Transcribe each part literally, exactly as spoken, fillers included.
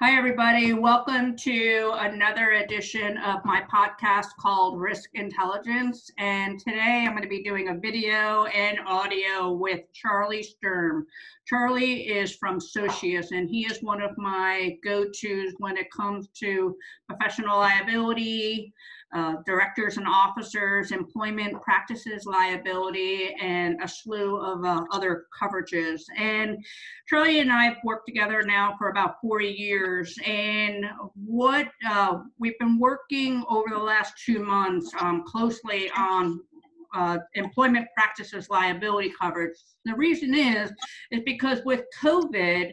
Hi, everybody. Welcome to another edition of my podcast called Risk Intelligence. And today I'm going to be doing a video and audio with Charlie Sturm. Charlie is from Socius, and he is one of my go-tos when it comes to professional liability, uh, directors and officers, employment practices liability, and a slew of uh, other coverages. And Charlie and I have worked together now for about forty years. And what uh, we've been working over the last two months um, closely on uh, employment practices liability coverage. The reason is, is because with COVID,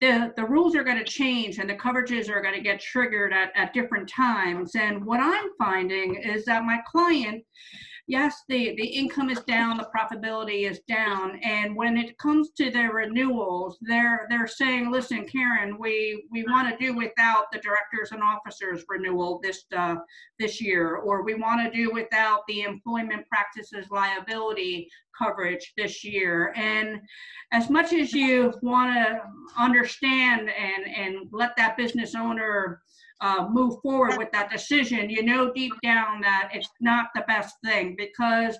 the, the rules are going to change and the coverages are going to get triggered at, at different times. And what I'm finding is that my client, yes, the, the income is down, the profitability is down. And when it comes to their renewals, they're they're saying, listen, Karen, we, we want to do without the directors and officers renewal this uh, this year, or we want to do without the employment practices liability coverage this year. And as much as you want to understand and, and let that business owner uh, move forward with that decision, you know deep down that it's not the best thing, because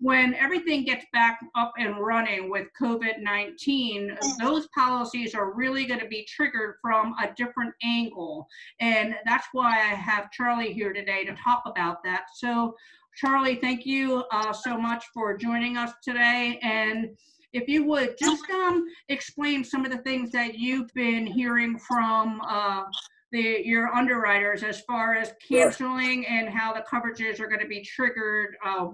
when everything gets back up and running with COVID nineteen, those policies are really going to be triggered from a different angle. And that's why I have Charlie here today to talk about that. So Charlie, thank you uh, so much for joining us today. And if you would just um, explain some of the things that you've been hearing from uh, the, your underwriters as far as canceling and how the coverages are going to be triggered uh,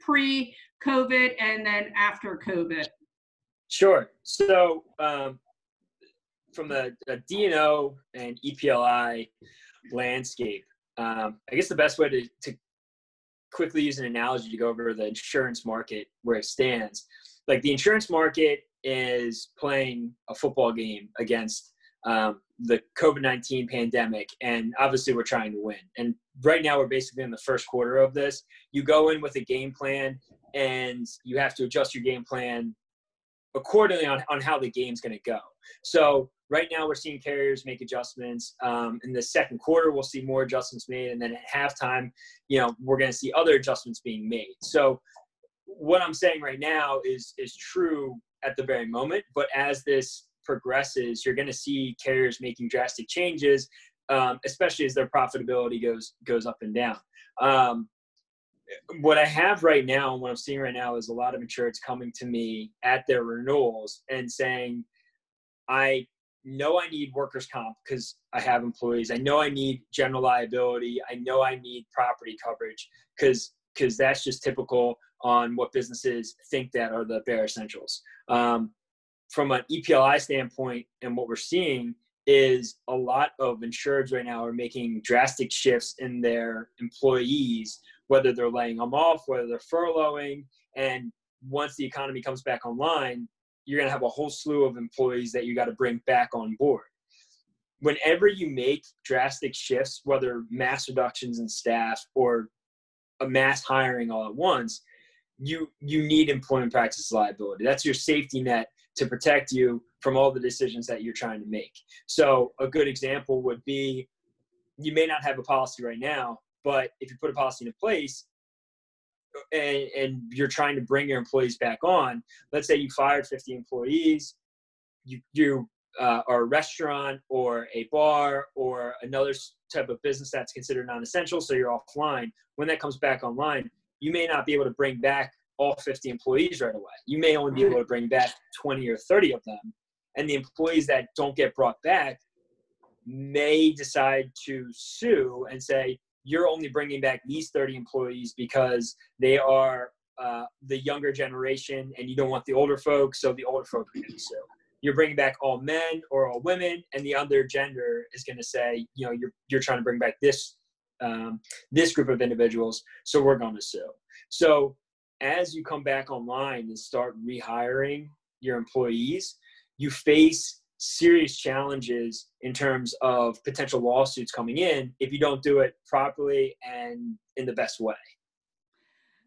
pre-COVID and then after COVID. Sure. So um, from the, the D and O and E P L I landscape, um, I guess the best way to, to quickly use an analogy to go over the insurance market where it stands. Like the insurance market is playing a football game against um, the COVID nineteen pandemic, and obviously we're trying to win. And right now we're basically in the first quarter of this. You go in with a game plan and you have to adjust your game plan accordingly on, on how the game's going to go. So right now we're seeing carriers make adjustments. Um, in the second quarter, we'll see more adjustments made. And then at halftime, you know, we're going to see other adjustments being made. So what I'm saying right now is, is true at the very moment. But as this progresses, you're going to see carriers making drastic changes, um, especially as their profitability goes, goes up and down. Um, What I have right now and what I'm seeing right now is a lot of insureds coming to me at their renewals and saying, I know I need workers' comp because I have employees. I know I need general liability. I know I need property coverage because because that's just typical on what businesses think that are the bare essentials. Um, from an E P L I standpoint, and what we're seeing is a lot of insureds right now are making drastic shifts in their employees, whether they're laying them off, whether they're furloughing. And once the economy comes back online, you're going to have a whole slew of employees that you got to bring back on board. Whenever you make drastic shifts, whether mass reductions in staff or a mass hiring all at once, you you need employment practice liability. That's your safety net to protect you from all the decisions that you're trying to make. So a good example would be, you may not have a policy right now, but if you put a policy into place and, and you're trying to bring your employees back on, let's say you fired fifty employees, you, you uh, are a restaurant or a bar or another type of business that's considered non-essential, so you're offline. When that comes back online, you may not be able to bring back all fifty employees right away. You may only be able to bring back twenty or thirty of them. And the employees that don't get brought back may decide to sue and say, you're only bringing back these thirty employees because they are uh, the younger generation and you don't want the older folks, so the older folk are going to sue. You're bringing back all men or all women, and the other gender is going to say, you know, you're, you're trying to bring back this um, this group of individuals, so we're going to sue. So as you come back online and start rehiring your employees, you face serious challenges in terms of potential lawsuits coming in if you don't do it properly and in the best way.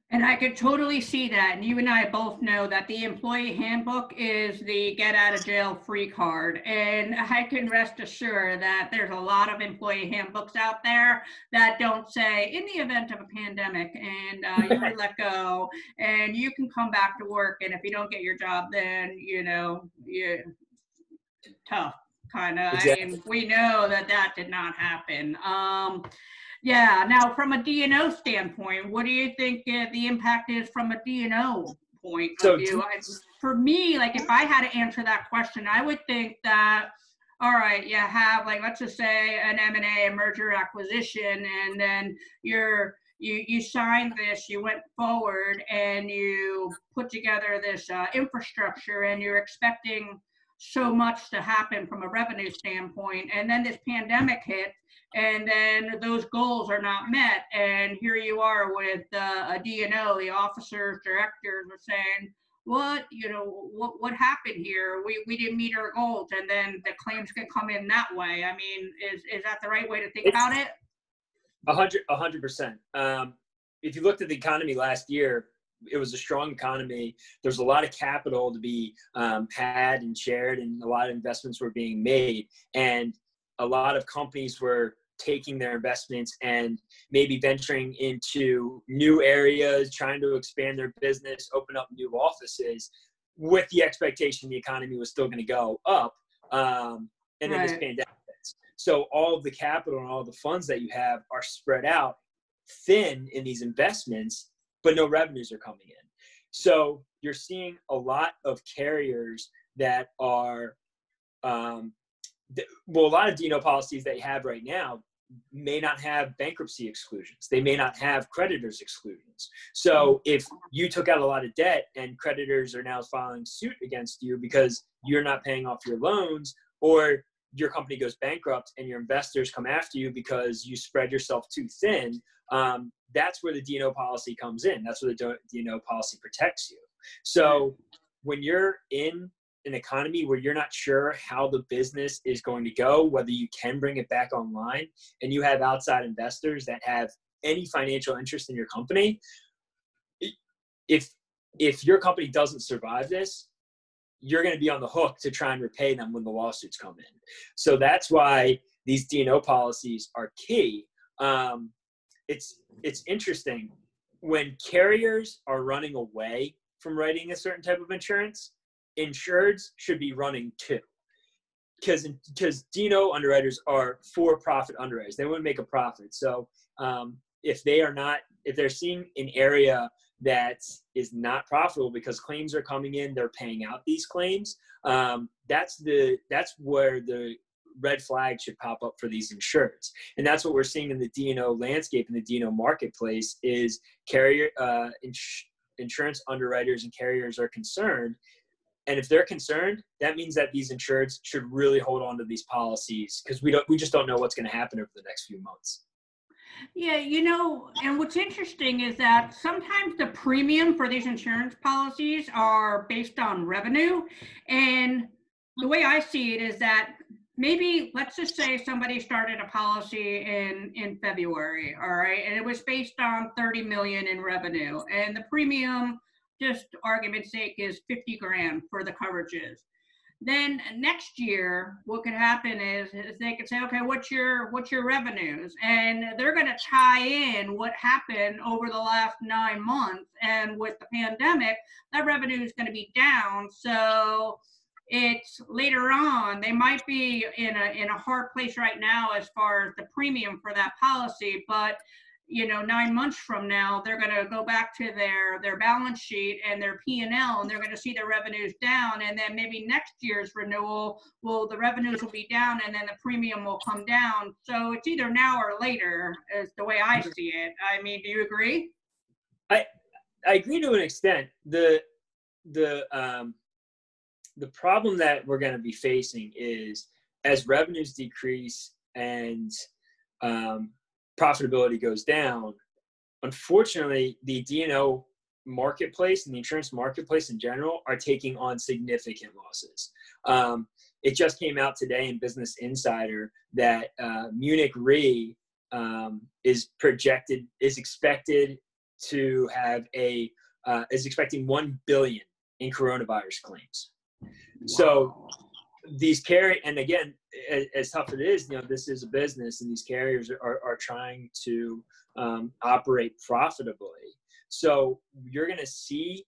And I could totally see that. And you and I both know that the employee handbook is the get out of jail free card. And I can rest assured that there's a lot of employee handbooks out there that don't say, in the event of a pandemic and uh, you were let go and you can come back to work. And if you don't get your job, then, you know, you tough kind of. Exactly. I mean, we know that that did not happen. Um, Yeah. Now, from a D and O standpoint, what do you think uh, the impact is from a D and O point of so, view? I, for me, like if I had to answer that question, I would think that, all right, you have like, let's just say an M and A, a merger acquisition, and then you're, you, you signed this, you went forward and you put together this uh, infrastructure and you're expecting so much to happen from a revenue standpoint. And then this pandemic hit, and then those goals are not met. And here you are with uh, a D and O, the officers, directors are saying, what, you know, what, what happened here? We, we didn't meet our goals. And then the claims could come in that way. I mean, is, is that the right way to think it's about it? A hundred, a hundred percent. Um, if you looked at the economy last year, it was a strong economy. There's a lot of capital to be um, had and shared, and a lot of investments were being made. And a lot of companies were taking their investments and maybe venturing into new areas, trying to expand their business, open up new offices with the expectation the economy was still going to go up. Um, and then right. This pandemic hits. So all of the capital and all the funds that you have are spread out thin in these investments, but no revenues are coming in. So you're seeing a lot of carriers that are, um, well, a lot of D and O policies that you have right now may not have bankruptcy exclusions. They may not have creditors exclusions. So if you took out a lot of debt and creditors are now filing suit against you because you're not paying off your loans, or your company goes bankrupt and your investors come after you because you spread yourself too thin, um, that's where the D and O policy comes in. That's where the D and O policy protects you. So when you're in an economy where you're not sure how the business is going to go, whether you can bring it back online, and you have outside investors that have any financial interest in your company, if if your company doesn't survive this, you're going to be on the hook to try and repay them when the lawsuits come in. So that's why these D and O policies are key. Um, it's it's interesting when carriers are running away from writing a certain type of insurance. Insureds should be running too, because because D and O underwriters are for-profit underwriters. They want to make a profit. So um, if they are not, if they're seeing an area that is not profitable because claims are coming in, they're paying out these claims. Um, that's the that's where the red flag should pop up for these insureds, and that's what we're seeing in the D and O landscape, in the D and O marketplace, is carrier uh, ins- insurance underwriters and carriers are concerned. And if they're concerned, that means that these insureds should really hold on to these policies, because we don't, we just don't know what's going to happen over the next few months. Yeah, you know, and what's interesting is that sometimes the premium for these insurance policies are based on revenue. And the way I see it is that maybe, let's just say somebody started a policy in, in February, all right, and it was based on thirty million in revenue, and the premium, just argument's sake, is fifty grand for the coverages. Then next year, what could happen is, is they could say, okay, what's your what's your revenues? And they're going to tie in what happened over the last nine months. And with the pandemic, that revenue is going to be down. So it's later on, they might be in a in a hard place right now as far as the premium for that policy, but you know, nine months from now, they're going to go back to their, their balance sheet and their P and L, and they're going to see their revenues down. And then maybe next year's renewal, well, the revenues will be down and then the premium will come down. So it's either now or later is the way I see it. I mean, do you agree? I I agree to an extent. The, the, um, the problem that we're going to be facing is as revenues decrease and um, profitability goes down. Unfortunately, the D and O marketplace and the insurance marketplace in general are taking on significant losses. Um, it just came out today in Business Insider that uh, Munich Re um, is projected, is expected to have a, uh, is expecting one billion in coronavirus claims. Wow. So these carry, and again, as, as tough as it is, you know, this is a business and these carriers are, are trying to um, operate profitably. So you're going to see,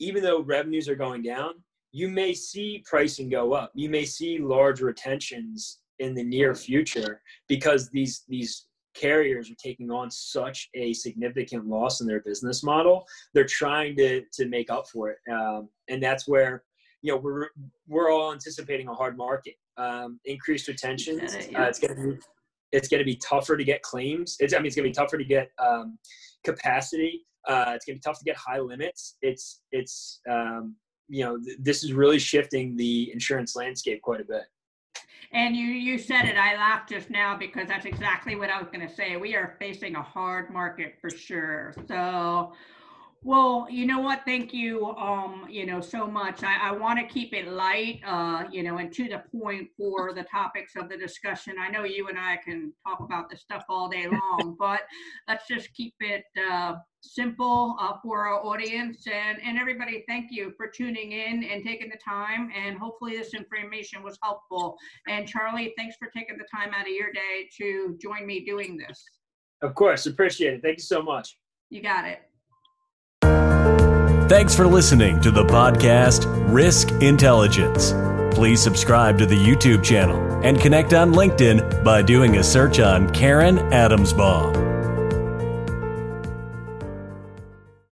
even though revenues are going down, you may see pricing go up. You may see large retentions in the near future because these, these carriers are taking on such a significant loss in their business model. They're trying to, to make up for it. Um, and that's where, you know, we're, we're all anticipating a hard market, um, increased retentions. Uh, it's going to be, it's going to be tougher to get claims. It's, I mean, it's going to be tougher to get, um, capacity. Uh, it's going to be tough to get high limits. It's, it's, um, you know, th- this is really shifting the insurance landscape quite a bit. And you, you said it, I laughed just now because that's exactly what I was going to say. We are facing a hard market for sure. So, well, you know what? Thank you, um, you know, so much. I, I want to keep it light, uh, you know, and to the point for the topics of the discussion. I know you and I can talk about this stuff all day long, but let's just keep it uh, simple uh, for our audience. And, and everybody, thank you for tuning in and taking the time. And hopefully this information was helpful. And Charlie, thanks for taking the time out of your day to join me doing this. Of course. Appreciate it. Thank you so much. You got it. Thanks for listening to the podcast Risk Intelligence. Please subscribe to the YouTube channel and connect on LinkedIn by doing a search on Karen Adamsbaum.